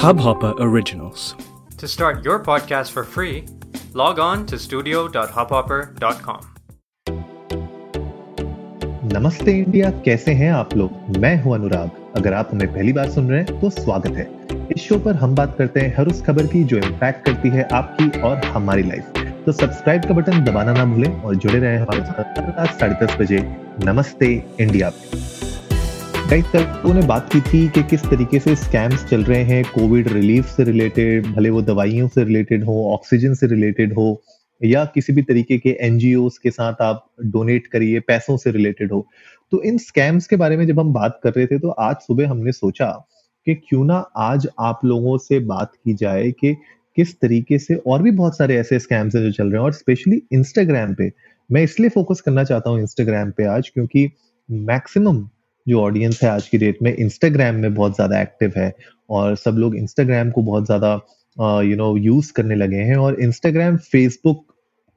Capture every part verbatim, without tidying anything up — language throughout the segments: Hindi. Hubhopper Originals. To start your podcast for free, log on to studio dot hubhopper dot com. नमस्ते इंडिया, कैसे हैं आप लोग? मैं हूं अनुराग। अगर आप हमें पहली बार सुन रहे हैं तो स्वागत है। इस शो पर हम बात करते हैं हर उस खबर की जो इम्पैक्ट करती है आपकी और हमारी लाइफ। तो सब्सक्राइब का बटन दबाना ना भूलें और जुड़े रहें हमारे साथ हर रात साढ़े दस बजे नमस्ते इंडिया पे। कई तरीकों ने बात की थी कि किस तरीके से स्कैम्स चल रहे हैं कोविड रिलीफ से रिलेटेड, भले वो दवाइयों से रिलेटेड हो, ऑक्सीजन से रिलेटेड हो, या किसी भी तरीके के एनजीओस के साथ आप डोनेट करिए पैसों से रिलेटेड हो। तो इन स्कैम्स के बारे में जब हम बात कर रहे थे तो आज सुबह हमने सोचा कि क्यों ना आज आप लोगों से बात की जाए कि किस तरीके से और भी बहुत सारे ऐसे स्कैम्स हैं जो चल रहे हैं। और स्पेशली इंस्टाग्राम पे मैं इसलिए फोकस करना चाहता हूँ इंस्टाग्राम पे आज, क्योंकि मैक्सिमम जो ऑडियंस है आज की डेट में इंस्टाग्राम में बहुत ज़्यादा एक्टिव है और सब लोग इंस्टाग्राम को बहुत ज़्यादा यू नो यूज़ करने लगे हैं। और इंस्टाग्राम फेसबुक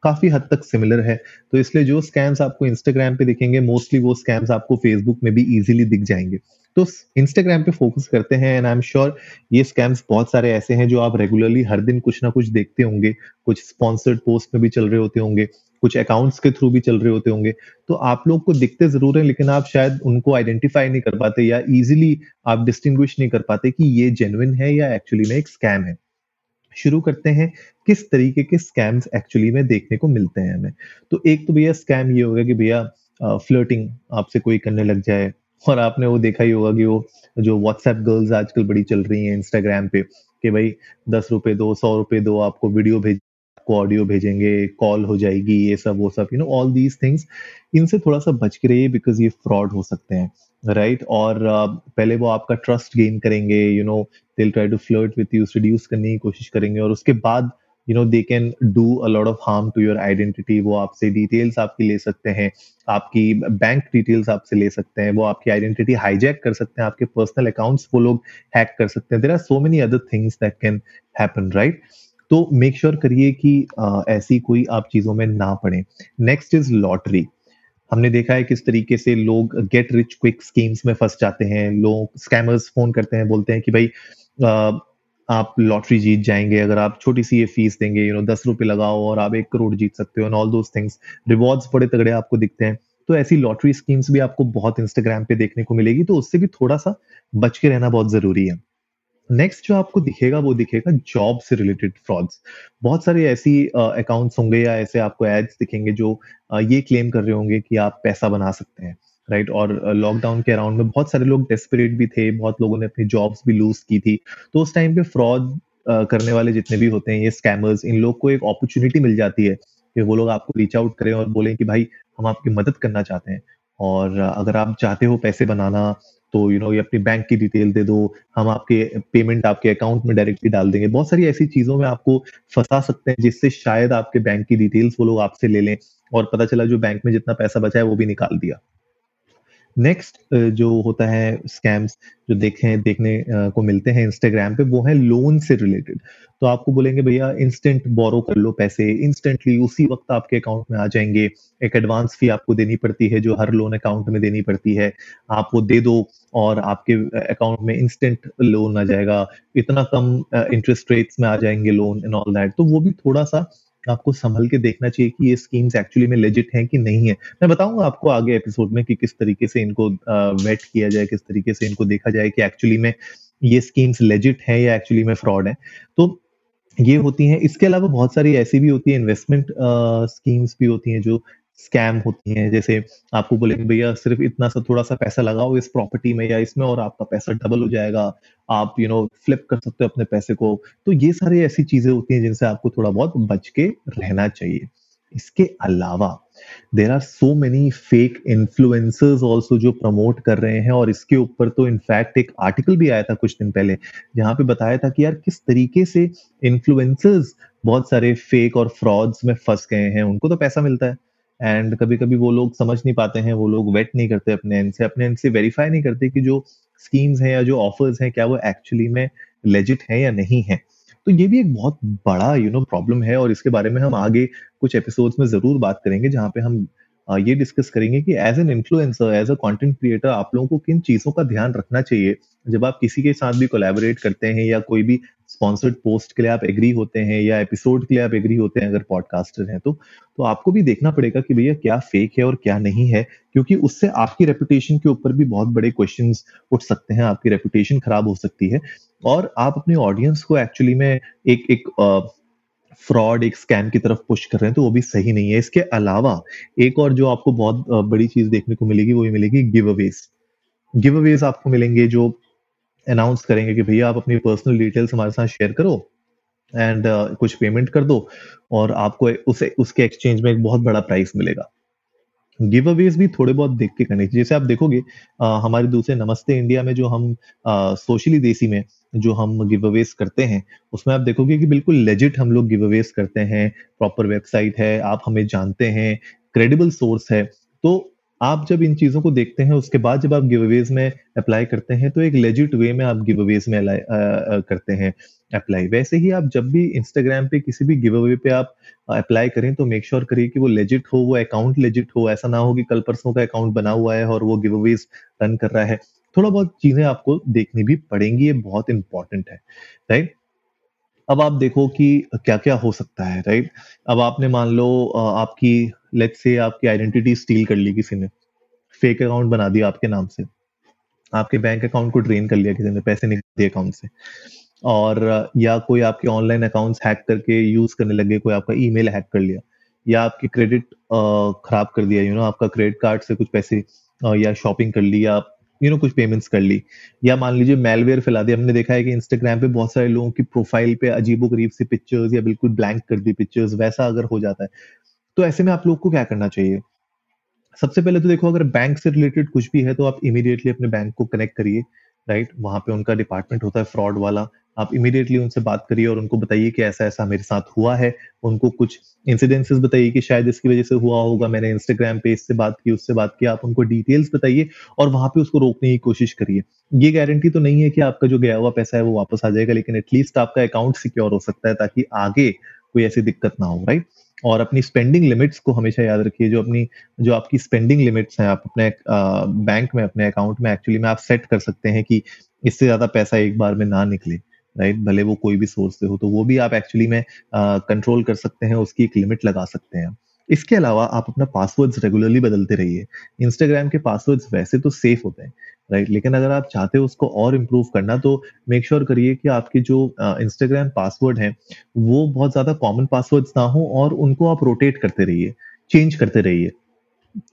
काफ़ी हद तक सिमिलर है, तो इसलिए जो स्कैम्स आपको इंस्टाग्राम पे दिखेंगे मोस्टली वो स्कैम्स आपको फेसबुक में भी इजीली दिख जाएंगे। तो इंस्टाग्राम पे फोकस करते हैं। एंड आई एम श्योर ये स्कैम्स बहुत सारे ऐसे हैं जो आप रेगुलरली हर दिन कुछ ना कुछ देखते होंगे, कुछ स्पॉन्सर्ड पोस्ट में भी चल रहे होते होंगे, कुछ अकाउंट्स के थ्रू भी चल रहे होते होंगे। तो आप लोग को दिखते जरूर हैं लेकिन आप शायद उनको आइडेंटिफाई नहीं कर पाते या इजीली आप डिस्टिंग्विश नहीं कर पाते कि ये जेन्युइन है या एक्चुअली में एक स्कैम है। शुरू करते हैं किस तरीके के स्कैम्स एक्चुअली में देखने को मिलते हैं हमें। तो एक तो भैया स्कैम ये होगा कि भैया फ्लर्टिंग आपसे कोई करने लग जाए, और आपने वो देखा ही होगा कि वो जो व्हाट्सएप गर्ल्स आजकल बड़ी चल रही हैं इंस्टाग्राम पे कि भाई दस रुपये दो, सौ रुपये दो, आपको वीडियो भेज, आपको ऑडियो भेजेंगे, कॉल हो जाएगी, ये सब वो सब, you know all these things. इनसे थोड़ा सा बच के रहिए बिकॉज ये फ्रॉड हो सकते हैं, राइट right? और uh, पहले वो आपका ट्रस्ट गेन करेंगे, you know they will try to flirt with you, seduce करने की कोशिश करेंगे, और उसके बाद you know they can do a lot of harm to your identity. वो आपसे डिटेल्स आपकी ले सकते हैं, आपकी बैंक डिटेल्स आपसे ले सकते हैं, वो आपकी आइडेंटिटी हाईजैक कर सकते हैं, आपके पर्सनल अकाउंट्स वो लोग हैक कर सकते हैं। There are so many other things that can happen, right? तो मेक श्योर करिए कि uh, ऐसी कोई आप चीज़ों में ना पड़े। Next is lottery. हमने देखा है किस तरीके से लोग गेट रिच क्विक स्कीम्स में फंस जाते हैं। लोग स्कैमर्स फोन करते हैं, बोलते हैं कि भाई आ, आप लॉटरी जीत जाएंगे अगर आप छोटी सी ये फीस देंगे, यू नो दस रुपये लगाओ और आप एक करोड़ जीत सकते हो, and all those things. Rewards बड़े तगड़े आपको दिखते हैं। तो ऐसी लॉटरी स्कीम्स भी आपको बहुत इंस्टाग्राम पे देखने को मिलेगी, तो उससे भी थोड़ा सा बच के रहना बहुत ज़रूरी है। नेक्स्ट जो आपको दिखेगा वो दिखेगा जॉब से रिलेटेड फ्रॉड्स। बहुत सारे ऐसी अकाउंट्स होंगे या ऐसे आपको एड्स दिखेंगे जो uh, ये क्लेम कर रहे होंगे कि आप पैसा बना सकते हैं, राइट right? और लॉकडाउन uh, के अराउंड में बहुत सारे लोग डेस्परेट भी थे, बहुत लोगों ने अपनी जॉब्स भी लूज की थी। तो उस टाइम पे फ्रॉड uh, करने वाले जितने भी होते हैं ये स्कैमर्स, इन लोग को एक अपॉर्चुनिटी मिल जाती है कि वो लोग आपको रीच आउट करें और बोलें कि भाई हम आपकी मदद करना चाहते हैं और uh, अगर आप चाहते हो पैसे बनाना तो यू नो ये अपनी बैंक की डिटेल दे दो, हम आपके पेमेंट आपके अकाउंट में डायरेक्टली डाल देंगे। बहुत सारी ऐसी चीज़ों में आपको फंसा सकते हैं जिससे शायद आपके बैंक की डिटेल्स वो लोग आपसे ले लें और पता चला जो बैंक में जितना पैसा बचा है वो भी निकाल दिया। नेक्स्ट जो होता है स्कैम्स जो देखें देखने को मिलते हैं इंस्टाग्राम पे वो है लोन से रिलेटेड। तो आपको बोलेंगे भैया इंस्टेंट बोरो कर लो, पैसे इंस्टेंटली उसी वक्त आपके अकाउंट में आ जाएंगे। एक एडवांस फी आपको देनी पड़ती है जो हर लोन अकाउंट में देनी पड़ती है, आप वो दे दो और आपके अकाउंट में इंस्टेंट लोन आ जाएगा, इतना कम इंटरेस्ट रेट्स में आ जाएंगे लोन एंड ऑल दैट। तो वो भी थोड़ा सा आपको संभल के देखना चाहिए कि ये स्कीम्स एक्चुअली में लेजिट हैं कि नहीं है। मैं बताऊंगा आपको आगे एपिसोड में कि किस तरीके से इनको वेट किया जाए, किस तरीके से इनको देखा जाए कि एक्चुअली में ये स्कीम्स लेजिट हैं या एक्चुअली में फ्रॉड है। तो ये होती हैं। इसके अलावा बहुत सारी ऐसी भी होती है इन्वेस्टमेंट स्कीम्स भी होती हैं जो स्कैम होती हैं। जैसे आपको बोलेंगे भैया सिर्फ इतना सा थोड़ा सा पैसा लगाओ इस प्रॉपर्टी में या इसमें और आपका पैसा डबल हो जाएगा, आप यू नो फ्लिप कर सकते हो अपने पैसे को। तो ये सारी ऐसी चीजें होती हैं जिनसे आपको थोड़ा बहुत बच के रहना चाहिए। इसके अलावा there are so many fake influencers also जो प्रमोट कर रहे हैं, और इसके ऊपर तो इनफैक्ट एक आर्टिकल भी आया था कुछ दिन पहले जहाँ पे बताया था कि यार किस तरीके से इन्फ्लुएंसर्स बहुत सारे फेक और फ्रॉड्स में फंस गए हैं। उनको तो पैसा मिलता है एंड कभी कभी वो लोग समझ नहीं पाते हैं, वो लोग वेट नहीं करते अपने एंड से, अपने एंड से वेरीफाई नहीं करते कि जो स्कीम्स हैं या जो ऑफर्स हैं क्या वो एक्चुअली में लेजिट हैं या नहीं है। तो ये भी एक बहुत बड़ा यू नो प्रॉब्लम है, और इसके बारे में हम आगे कुछ एपिसोड्स में ज़रूर बात करेंगे जहाँ पे हम ये डिस्कस करेंगे कि as an influencer, as a content creator, आप लोगों को किन चीज़ों का ध्यान रखना चाहिए जब आप किसी के साथ भी कोलैबोरेट करते हैं या कोई भी स्पॉन्सर्ड पोस्ट के लिए आप एग्री होते हैं या एपिसोड के लिए आप एग्री होते हैं अगर पॉडकास्टर हैं तो तो आपको भी देखना पड़ेगा कि भैया क्या फेक है और क्या नहीं है, क्योंकि उससे आपकी रेपुटेशन के ऊपर भी बहुत बड़े क्वेश्चंस उठ सकते हैं, आपकी रेपुटेशन खराब हो सकती है और आप अपने ऑडियंस को एक्चुअली में एक एक फ्रॉड, एक स्कैम की तरफ पुश कर रहे हैं, तो वो भी सही नहीं है। इसके अलावा एक और जो आपको बहुत बड़ी चीज देखने को मिलेगी वो ये मिलेगी गिव अवेज। गिव अवेज आपको मिलेंगे जो अनाउंस करेंगे कि भैया आप अपनी पर्सनल डिटेल्स हमारे साथ शेयर करो एंड uh, कुछ पेमेंट कर दो और आपको उसे उसके एक्सचेंज में एक बहुत बड़ा प्राइस मिलेगा। गिव अवेज भी थोड़े बहुत देख के करने चाहिए। जैसे आप देखोगे आ, हमारे दूसरे नमस्ते इंडिया में जो हम सोशली देसी में जो हम गिव अवेज करते हैं उसमें आप देखोगे कि बिल्कुल लेजिट हम लोग गिव अवेज करते हैं, प्रॉपर वेबसाइट है, आप हमें जानते हैं, क्रेडिबल सोर्स है। तो आप जब इन चीज़ों को देखते हैं उसके बाद जब आप गिव अवेज में अप्लाई करते हैं तो एक लेजिट वे में आप गिव अवेज में आ, आ, करते हैं अप्लाई। वैसे ही आप जब भी इंस्टाग्राम पे किसी भी गिव अवे पे आप अप्लाई करें तो मेक श्योर करिए कि वो लेजिट हो, वो अकाउंट लेजिट हो। ऐसा ना हो कि कल परसों का अकाउंट बना हुआ है और वो गिव अवेज रन कर रहा है। थोड़ा बहुत चीज़ें आपको देखनी भी पड़ेंगी, ये बहुत इंपॉर्टेंट है, राइट। अब आप देखो कि क्या क्या हो सकता है, राइट। अब आपने मान लो आपकी लेट्स से आपकी आइडेंटिटी स्टील कर ली किसी ने, फेक अकाउंट बना दिया आपके नाम से, आपके बैंक अकाउंट को ड्रेन कर लिया किसी ने, पैसे निकाल दिए अकाउंट से, और या कोई आपके ऑनलाइन अकाउंट्स हैक करके यूज करने लगे, कोई आपका ईमेल हैक कर लिया या आपकी क्रेडिट खराब कर दिया, यू नो आपका क्रेडिट कार्ड से कुछ पैसे या शॉपिंग कर ली या यू नो कुछ पेमेंट्स कर ली, या मान लीजिए मेलवेयर फैला दिया। हमने देखा है कि इंस्टाग्राम पे बहुत सारे लोगों की प्रोफाइल पे अजीबोगरीब सी पिक्चर्स या बिल्कुल ब्लैंक कर दी पिक्चर्स, वैसा अगर हो जाता है तो ऐसे में आप लोग को क्या करना चाहिए। सबसे पहले तो देखो, अगर बैंक से रिलेटेड कुछ भी है तो आप इमीडिएटली अपने बैंक को कनेक्ट करिए, राइट। वहाँ पे उनका डिपार्टमेंट होता है फ्रॉड वाला, आप इमीडिएटली उनसे बात करिए और उनको बताइए कि ऐसा ऐसा मेरे साथ हुआ है। उनको कुछ इंसिडेंसेस बताइए कि शायद इसकी वजह से हुआ होगा, मैंने इंस्टाग्राम पे इससे बात की, उससे बात की, आप उनको डिटेल्स बताइए और वहाँ पे उसको रोकने की कोशिश करिए। ये गारंटी तो नहीं है कि आपका जो गया हुआ पैसा है वो वापस आ जाएगा, लेकिन एटलीस्ट आपका अकाउंट सिक्योर हो सकता है ताकि आगे कोई ऐसी दिक्कत ना हो, राइट। और अपनी स्पेंडिंग लिमिट्स को हमेशा याद रखिए, जो अपनी जो आपकी स्पेंडिंग लिमिट्स हैं आप अपने आ, बैंक में, अपने अकाउंट में एक्चुअली में आप सेट कर सकते हैं कि इससे ज़्यादा पैसा एक बार में ना निकले, राइट। भले वो कोई भी सोर्स से हो तो वो भी आप एक्चुअली में कंट्रोल कर सकते हैं, उसकी एक लिमिट लगा सकते हैं। इसके अलावा आप अपना पासवर्ड्स रेगुलरली बदलते रहिए। इंस्टाग्राम के पासवर्ड्स वैसे तो सेफ होते हैं, राइट, लेकिन अगर आप चाहते हो उसको और इम्प्रूव करना तो मेक श्योर करिए कि आपके जो इंस्टाग्राम पासवर्ड हैं वो बहुत ज़्यादा कॉमन पासवर्ड्स ना हो और उनको आप रोटेट करते रहिए, चेंज करते रहिए।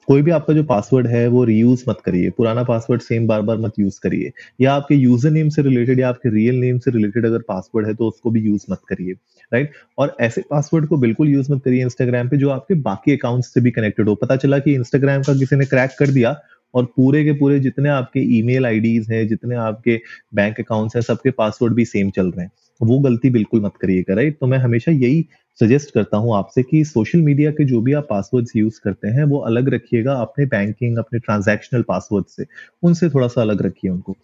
कोई भी आपका जो पासवर्ड है वो रीयूज मत करिए, पुराना पासवर्ड सेम बार बार मत यूज करिए, या आपके यूजर नेम से रिलेटेड या आपके रियल नेम से रिलेटेड अगर पासवर्ड है तो उसको भी यूज मत करिए, राइट। और ऐसे पासवर्ड को बिल्कुल यूज मत करिए इंस्टाग्राम पे जो आपके बाकी अकाउंट से भी कनेक्टेड हो। पता चला कि इंस्टाग्राम का किसी ने क्रैक कर दिया और पूरे के पूरे जितने आपके ईमेल आईडीज हैं, जितने आपके बैंक अकाउंट्स हैं, सबके पासवर्ड भी सेम चल रहे हैं। वो गलती बिल्कुल मत करिएगा, राइट। तो मैं हमेशा यही सजेस्ट करता हूँ आपसे कि सोशल मीडिया के जो भी आप पासवर्ड्स यूज करते हैं वो अलग रखिएगा, अपने बैंकिंग, अपने ट्रांजैक्शनल पासवर्ड से, उनसे थोड़ा सा अलग रखिए उनको,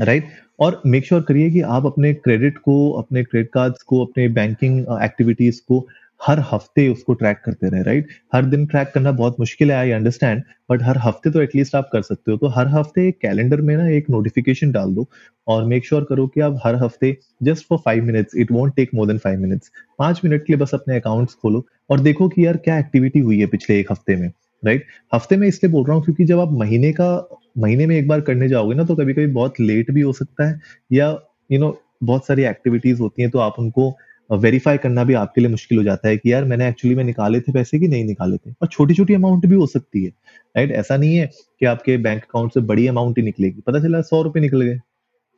राइट। और मेक श्योर करिए कि आप अपने क्रेडिट को, अपने क्रेडिट कार्ड्स को, अपने बैंकिंग एक्टिविटीज को हर हफ्ते उसको ट्रैक करते रहे, राइट। हर दिन ट्रैक करना बहुत मुश्किल है, आई अंडरस्टैंड, बट हर हफ्ते तो एटलीस्ट आप कर सकते हो। तो हर हफ्ते एक कैलेंडर में ना एक नोटिफिकेशन डाल दो और मेक श्योर करो कि आप हर हफ्ते just for five minutes it won't take more than five minutes पाँच मिनट के लिए बस अपने अकाउंट्स खोलो और देखो कि यार क्या एक्टिविटी हुई है पिछले एक हफ्ते में, राइट। हफ्ते में इसलिए बोल रहा हूँ क्योंकि जब आप महीने का महीने में एक बार करने जाओगे ना तो कभी कभी बहुत लेट भी हो सकता है या यू नो बहुत सारी एक्टिविटीज होती हैं तो आप उनको वेरीफाई करना भी आपके लिए मुश्किल हो जाता है कि यार मैंने एक्चुअली में निकाले थे पैसे कि नहीं निकाले थे। और छोटी छोटी अमाउंट भी हो सकती है, राइट। ऐसा नहीं है कि आपके बैंक अकाउंट से बड़ी अमाउंट ही निकलेगी। पता चला सौ रुपये निकल गए,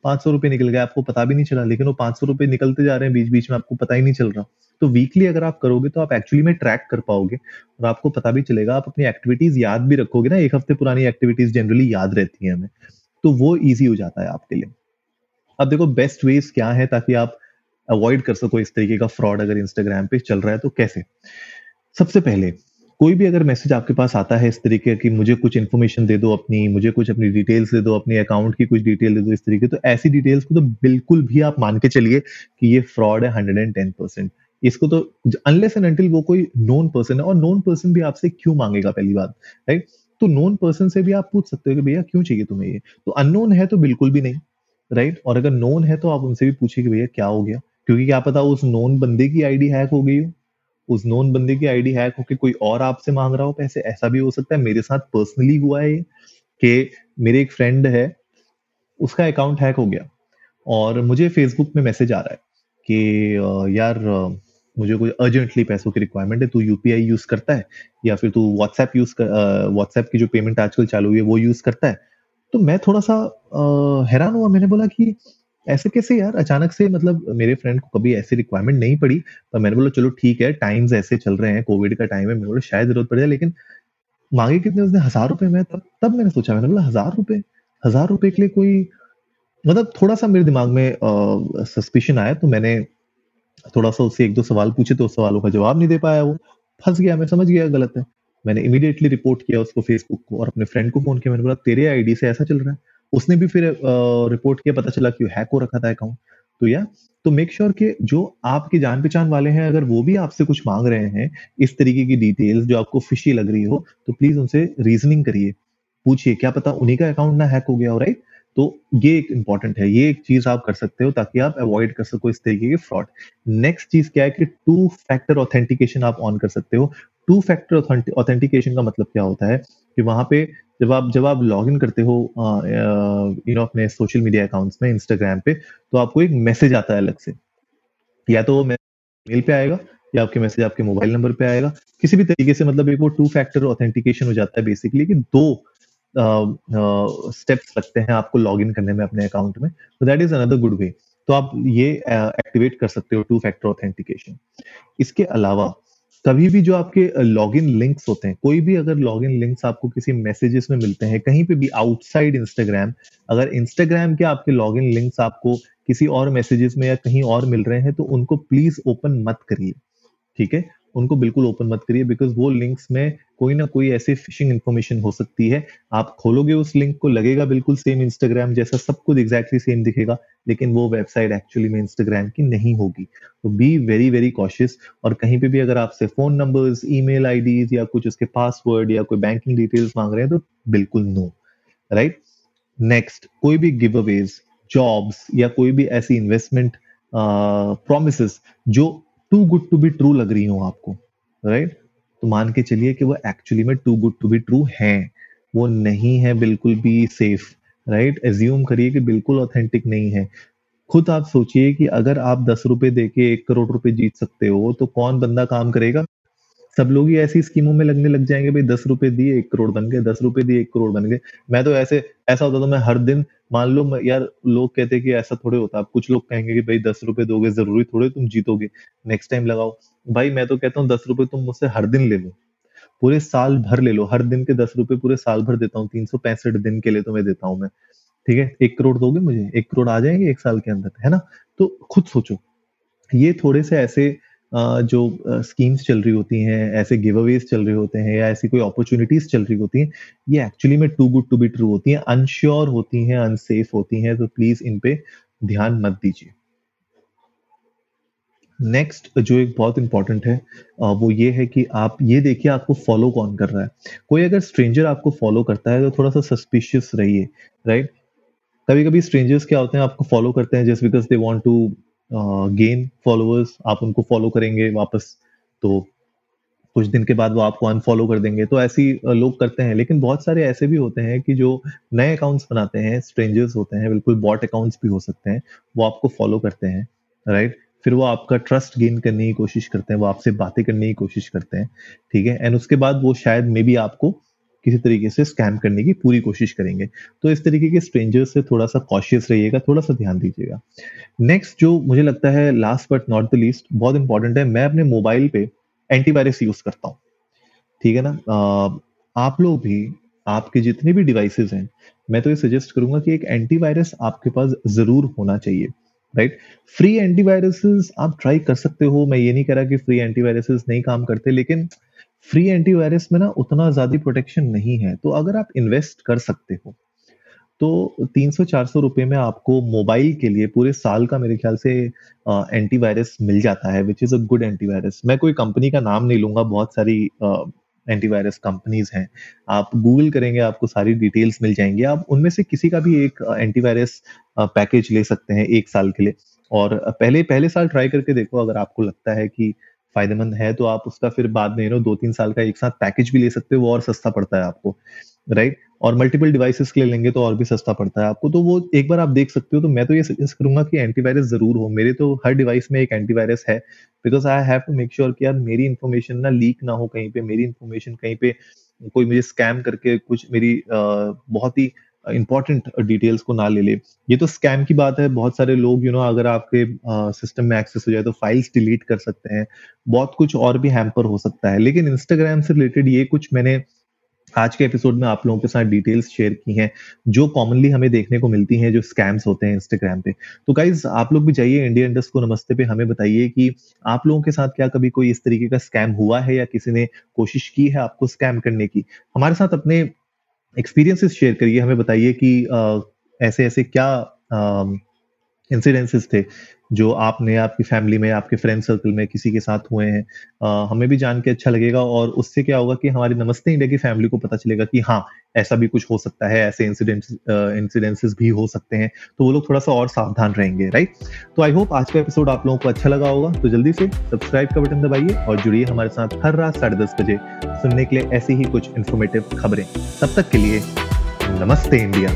पाँच सौ रुपये निकल गए, आपको पता भी नहीं चला, लेकिन वो पाँच सौ रुपये निकलते जा रहे हैं बीच बीच में, आपको पता ही नहीं चल रहा। तो वीकली अगर आप करोगे तो आप एक्चुअली में ट्रैक कर पाओगे और आपको पता भी चलेगा। आप अपनी एक्टिविटीज़ याद भी रखोगे ना, एक हफ्ते पुरानी एक्टिविटीज़ जनरली याद रहती हैं हमें, तो वो ईजी हो जाता है आपके लिए। अब देखो बेस्ट वेज क्या है ताकि आप अवॉइड कर सको इस तरीके का फ्रॉड अगर इंस्टाग्राम पे चल रहा है तो कैसे। सबसे पहले कोई भी अगर मैसेज आपके पास आता है इस तरीके की मुझे कुछ इन्फॉर्मेशन दे दो अपनी, मुझे कुछ अपनी डिटेल्स दे दो, अपने अकाउंट की कुछ डिटेल दे दो इस तरीके, तो ऐसी डिटेल्स को तो बिल्कुल भी आप मान के चलिए कि ये फ्रॉड है हंड्रेड एंड टेन परसेंट। इसको तो अनलेस एंड अनटिल वो कोई नोन पर्सन है, और नोन पर्सन भी आपसे क्यों मांगेगा पहली बात, राइट। तो नोन पर्सन से भी आप पूछ सकते हो कि भैया क्यों चाहिए तुम्हें ये, तो अननोन है तो बिल्कुल भी नहीं, राइट। और अगर नोन है तो आप उनसे भी पूछिए कि भैया क्या हो गया, क्योंकि क्या पता उस नोन बंदे की आईडी हैक हो गई हो, उस नोन बंदे की आईडी हैक होके कोई और आपसे मांग रहा हो पैसे, ऐसा भी हो सकता है। मेरे साथ पर्सनली हुआ है कि मेरे एक फ्रेंड है, उसका अकाउंट हैक हो गया और मुझे फेसबुक में मैसेज आ रहा है कि यार मुझे कोई अर्जेंटली पैसों की रिक्वायरमेंट है, तू यूपीआई यूज करता है या फिर तू व्हाट्सएप यूज व्हाट्सएप की जो पेमेंट आजकल चालू हुई है वो यूज करता है। तो मैं थोड़ा सा हैरान हुआ, मैंने बोला कि ऐसे कैसे यार अचानक से, मतलब मेरे फ्रेंड को कभी ऐसी रिक्वायरमेंट नहीं पड़ी, पर मैंने बोला चलो ठीक है, टाइम्स ऐसे चल रहे हैं, कोविड का टाइम है, मैंने बोला शायद जरूरत पड़ जाए। लेकिन मांगे कितने उसने, हजार रुपए में। तब तब मैंने सोचा, मैंने बोला हजार रुपए हजार रुपए के लिए कोई, मतलब थोड़ा सा मेरे दिमाग में सस्पिशन आया। तो मैंने थोड़ा सा उससे एक दो सवाल पूछे, तो उस सवालों का जवाब नहीं दे पाया, वो फंस गया। मैं समझ गया गलत है, मैंने इमीडिएटली रिपोर्ट किया उसको फेसबुक को, और अपने फ्रेंड को फोन किया, मैंने बोला तेरे आईडी से ऐसा चल रहा है। उसने भी फिर रिपोर्ट किया, पता चला कि हैक हो रखा था अकाउंट। तो या तो मेक श्योर कि जो आपके जान पहचान वाले हैं, अगर वो भी आपसे कुछ मांग रहे हैं इस तरीके की डिटेल्स जो आपको फिशी लग रही हो, तो प्लीज उनसे रीजनिंग करिए, पूछिए, क्या पता उन्हीं का अकाउंट ना हैक हो गया हो, राइट। तो ये एक इंपॉर्टेंट है, ये एक चीज आप कर सकते हो ताकि आप अवॉइड कर सको इस तरीके के फ्रॉड। नेक्स्ट चीज क्या है कि टू फैक्टर ऑथेंटिकेशन आप ऑन कर सकते हो। टू फैक्टर ऑथेंटिकेशन का मतलब क्या होता है कि वहां पे जब आप जब आप लॉग इन करते हो यू नो अपने सोशल मीडिया अकाउंट्स में, इंस्टाग्राम पे, तो आपको एक मैसेज आता है अलग से, या तो वो मेल पे आएगा या आपके मैसेज आपके मोबाइल नंबर पे आएगा, किसी भी तरीके से। मतलब एक वो टू फैक्टर ऑथेंटिकेशन हो जाता है बेसिकली, कि दो स्टेप्स uh, uh, लगते हैं आपको लॉग इन करने में अपने अकाउंट में। तो that is another good way, तो आप ये एक्टिवेट uh, कर सकते हो, टू फैक्टर ऑथेंटिकेशन। इसके अलावा कभी भी जो आपके लॉग इन लिंक्स होते हैं, कोई भी अगर लॉग इन लिंक्स आपको किसी मैसेजेस में मिलते हैं कहीं पे भी आउटसाइड इंस्टाग्राम, अगर इंस्टाग्राम के आपके लॉग इन लिंक्स आपको किसी और मैसेजेस में या कहीं और मिल रहे हैं, तो उनको प्लीज ओपन मत करिए, ठीक है, उनको बिल्कुल ओपन मत करिए, बिकॉज वो लिंक्स में कोई ना कोई ऐसी फिशिंग इन्फॉर्मेशन हो सकती है। आप खोलोगे उस लिंक को, लगेगा बिल्कुल सेम इंस्टाग्राम जैसा, सब कुछ एग्जैक्टली सेम दिखेगा, लेकिन वो वेबसाइट एक्चुअली में इंस्टाग्राम की नहीं होगी। तो बी वेरी वेरी कॉशियस। और कहीं पे भी अगर आपसे फोन नंबर्स, ईमेल आईडीज या कुछ उसके पासवर्ड या कोई बैंकिंग डिटेल्स मांग रहे हैं, तो बिल्कुल नो, राइट। नेक्स्ट, कोई भी गिव अवेज, जॉब्स या कोई भी ऐसी इन्वेस्टमेंट प्रोमिसेस जो too good to be true लग रही हो आपको, राइट, तो मान के चलिए कि वो एक्चुअली में too good to be true हैं, वो नहीं है बिल्कुल भी सेफ, राइट। एज्यूम करिए कि बिल्कुल ऑथेंटिक नहीं है। खुद आप सोचिए कि अगर आप दस रुपए देके एक करोड़ रुपए जीत सकते हो, तो कौन बंदा काम करेगा? सब लोग ही ऐसी स्कीमों में लगने लग जाएंगे, भाई दस रुपए दिए एक करोड़ बन गए, दस रुपए दिए एक करोड़ बन गए। मैं तो ऐसे ऐसा होता था, मैं हर दिन, मान लो यार, लोग कहते कि ऐसा थोड़े होता, आप कुछ लोग कहेंगे कि भाई दस रुपए दोगे जरूरी थोड़े तुम जीतोगे, नेक्स्ट टाइम लगाओ। भाई मैं तो कहता हूँ दस रुपए तुम मुझसे हर दिन ले लो, पूरे साल भर ले लो, हर दिन के दस रुपए पूरे साल भर देता हूँ, तीन सौ पैंसठ दिन के लिए तुम्हें देता हूँ मैं, ठीक है। एक करोड़ दोगे मुझे, एक करोड़ आ जाएंगे एक साल के अंदर, है ना। तो खुद सोचो, ये थोड़े से ऐसे जो स्कीम्स चल रही होती हैं, ऐसे गिव अवेज चल रहे होते हैं या ऐसी कोई अपॉर्चुनिटीज चल रही होती हैं, ये एक्चुअली में too good to be true होती हैं, अनश्योर होती हैं, अनसेफ होती हैं, तो प्लीज इन पे ध्यान मत दीजिए। नेक्स्ट जो एक बहुत इंपॉर्टेंट है वो ये है कि आप ये देखिए आपको फॉलो कौन कर रहा है। कोई अगर स्ट्रेंजर आपको फॉलो करता है तो थोड़ा सा सस्पिशियस रहिए, राइट। कभी कभी स्ट्रेंजर्स क्या होते हैं, आपको फॉलो करते हैं just because they want to gain followers. आप उनको फॉलो करेंगे वापस, तो कुछ दिन के बाद वो आपको अनफॉलो कर देंगे, तो ऐसी लोग करते हैं। लेकिन बहुत सारे ऐसे भी होते हैं कि जो नए अकाउंट्स बनाते हैं, स्ट्रेंजर्स होते हैं, बिल्कुल बॉट अकाउंट्स भी हो सकते हैं, वो आपको फॉलो करते हैं, राइट। फिर वो आपका ट्रस्ट गेन करने की कोशिश करते हैं, वो आपसे बातें करने की कोशिश करते हैं, ठीक है। एंड उसके बाद वो शायद मे बी आपको किसी तरीके से स्कैम करने की पूरी कोशिश करेंगे। तो इस तरीके के स्ट्रेंजर्स से थोड़ा सा कॉशियस रहिएगा, थोड़ा सा ध्यान दीजिएगा। नेक्स्ट जो मुझे लगता है last but not the least बहुत इंपॉर्टेंट है, मैं अपने मोबाइल पे एंटीवायरस यूज करता हूँ, ठीक है ना। आप लोग भी, आपके जितने भी डिवाइसेस हैं, मैं तो ये सजेस्ट करूंगा कि एक एंटीवायरस आपके पास जरूर होना चाहिए, राइट। फ्री एंटीवायरसेस आप ट्राई कर सकते हो, मैं ये नहीं कह रहा कि फ्री एंटीवायरसेस नहीं काम करते, लेकिन फ्री एंटीवायरस में ना उतना ज्यादा प्रोटेक्शन नहीं है। तो अगर आप इन्वेस्ट कर सकते हो तो तीन सौ चार सौ रुपये में आपको मोबाइल के लिए पूरे साल का मेरे ख्याल से एंटीवायरस मिल जाता है, which is a good antivirus. मैं कोई कंपनी का नाम नहीं लूंगा, बहुत सारी एंटीवायरस कंपनीज हैं, आप गूगल करेंगे आपको सारी डिटेल्स मिल जाएंगी। आप उनमें से किसी का भी एक एंटीवायरस पैकेज ले सकते हैं एक साल के लिए, और पहले पहले साल ट्राई करके देखो, अगर आपको लगता है कि फायदेमंद है तो आप उसका फिर बाद में यू नो दो तीन साल का एक साथ पैकेज भी ले सकते हो, वो और सस्ता पड़ता है आपको, राइट। और मल्टीपल डिवाइसेस के लिए लेंगे तो और भी सस्ता पड़ता है आपको, तो वो एक बार आप देख सकते हो। तो मैं तो ये सजेस्ट करूंगा कि एंटीवायरस जरूर हो, मेरे तो हर डिवाइस में एक एंटीवायरस है, because I have to make sure कि यार मेरी इन्फॉर्मेशन ना लीक ना हो कहीं पे, मेरी इन्फॉर्मेशन कहीं पे कोई मुझे स्कैम करके कुछ मेरी आ, बहुत ही इंपॉर्टेंट डिटेल्स को ना ले ले। ये तो स्कैम की बात है, बहुत सारे लोग यू नो अगर आपके सिस्टम में एक्सेस हो जाए तो फाइल्स डिलीट कर सकते हैं, बहुत कुछ और भी हैम्पर हो सकता है। लेकिन इंस्टाग्राम से रिलेटेड ये कुछ मैंने आज के एपिसोड में आप लोगों के साथ डिटेल्स शेयर की हैं जो कॉमनली हमें देखने को मिलती हैं, जो स्कैम्स होते हैं इंस्टाग्राम पे। तो गाइज आप लोग भी जाइए इंडिया अंडरस्कोर नमस्ते पे, हमें बताइए कि आप लोगों के साथ क्या कभी कोई इस तरीके का स्कैम हुआ है या किसी ने कोशिश की है आपको स्कैम करने की। हमारे साथ अपने एक्सपीरियंसेस शेयर करिए, हमें बताइए कि आ, ऐसे ऐसे क्या इंसिडेंसेस थे जो आपने आपकी फैमिली में आपके फ्रेंड सर्कल में किसी के साथ हुए हैं। आ, हमें भी जान के अच्छा लगेगा, और उससे क्या होगा कि हमारे नमस्ते इंडिया की फैमिली को पता चलेगा कि हाँ ऐसा भी कुछ हो सकता है, ऐसे इंसिडेंट्स इंसिडेंसेस भी हो सकते हैं, तो वो लोग थोड़ा सा और सावधान रहेंगे, राइट। तो आई होप आज का एपिसोड आप लोगों को अच्छा लगा होगा, तो जल्दी से सब्सक्राइब का बटन दबाइए और जुड़िए हमारे साथ हर रात साढ़े दस बजे सुनने के लिए ऐसी ही कुछ इन्फॉर्मेटिव खबरें। तब तक के लिए नमस्ते इंडिया।